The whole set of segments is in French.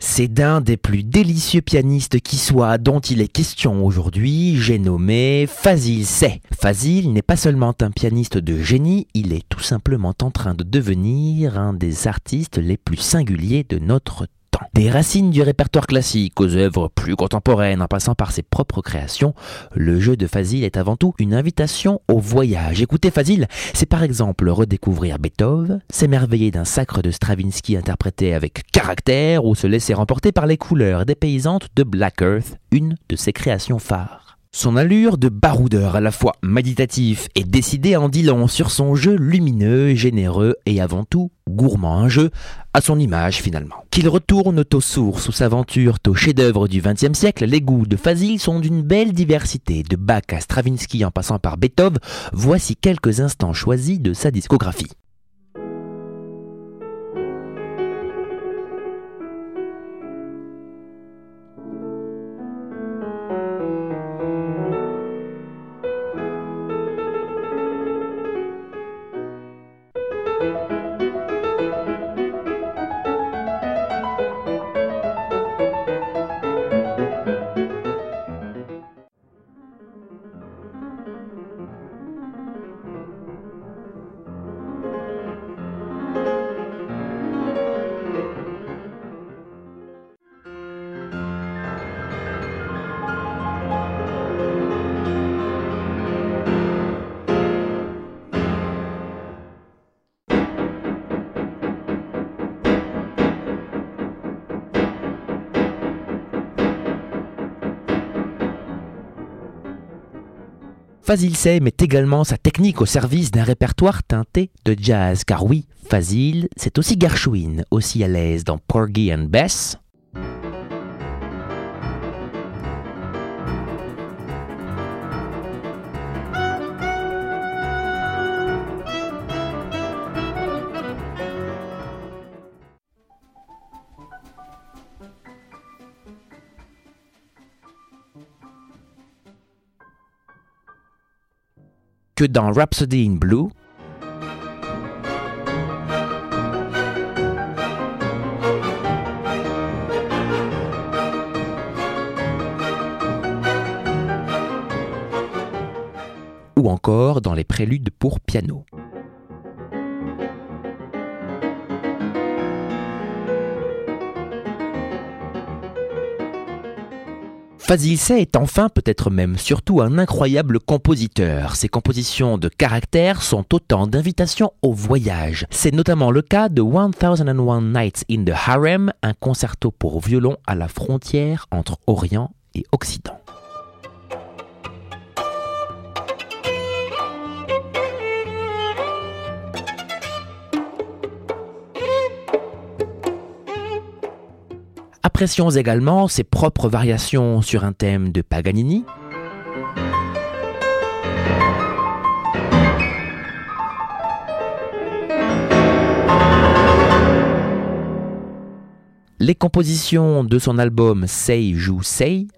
C'est d'un des plus délicieux pianistes qui soit dont il est question aujourd'hui, j'ai nommé Fazıl Say. Fazıl n'est pas seulement un pianiste de génie, il est tout simplement en train de devenir un des artistes les plus singuliers de notre temps. Des racines du répertoire classique aux œuvres plus contemporaines, en passant par ses propres créations, le jeu de Fazıl est avant tout une invitation au voyage. Écouter Fazıl, c'est par exemple redécouvrir Beethoven, s'émerveiller d'un sacre de Stravinsky interprété avec caractère ou se laisser remporter par les couleurs dépaysantes de Black Earth, une de ses créations phares. Son allure de baroudeur à la fois méditatif et décidé en dit long sur son jeu lumineux, généreux et avant tout gourmand, un jeu à son image finalement. Qu'il retourne aux sources ou s'aventure aux chefs-d'œuvre du XXe siècle, les goûts de Fazıl sont d'une belle diversité, de Bach à Stravinsky en passant par Beethoven, voici quelques instants choisis de sa discographie. Fazıl Say met également sa technique au service d'un répertoire teinté de jazz, car oui, Fazıl, c'est aussi Gershwin, aussi à l'aise dans Porgy and Bess, que dans Rhapsody in Blue, ou encore dans les préludes pour piano. Fazıl Say est enfin, peut-être même surtout, un incroyable compositeur. Ses compositions de caractère sont autant d'invitations au voyage. C'est notamment le cas de 1001 Nights in the Harem, un concerto pour violon à la frontière entre Orient et Occident. Apprécions également ses propres variations sur un thème de Paganini, les compositions de son album Say Jou Say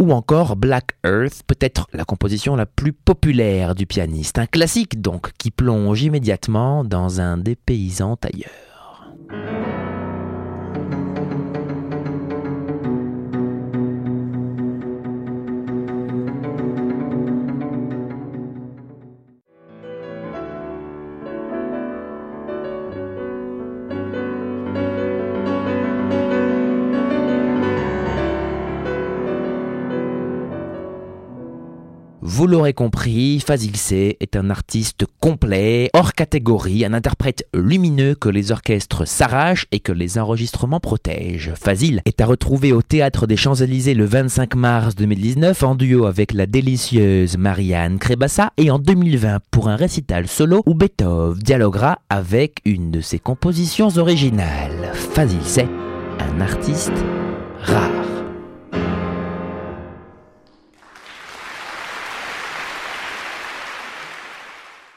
ou encore Black Earth, peut-être la composition la plus populaire du pianiste. Un classique donc, qui plonge immédiatement dans un dépaysant ailleurs. Vous l'aurez compris, Fazıl Say est un artiste complet, hors catégorie, un interprète lumineux que les orchestres s'arrachent et que les enregistrements protègent. Fazıl est à retrouver au Théâtre des Champs-Élysées le 25 mars 2019 en duo avec la délicieuse Marianne Crébassa et en 2020 pour un récital solo où Beethoven dialoguera avec une de ses compositions originales. Fazıl Say, un artiste rare.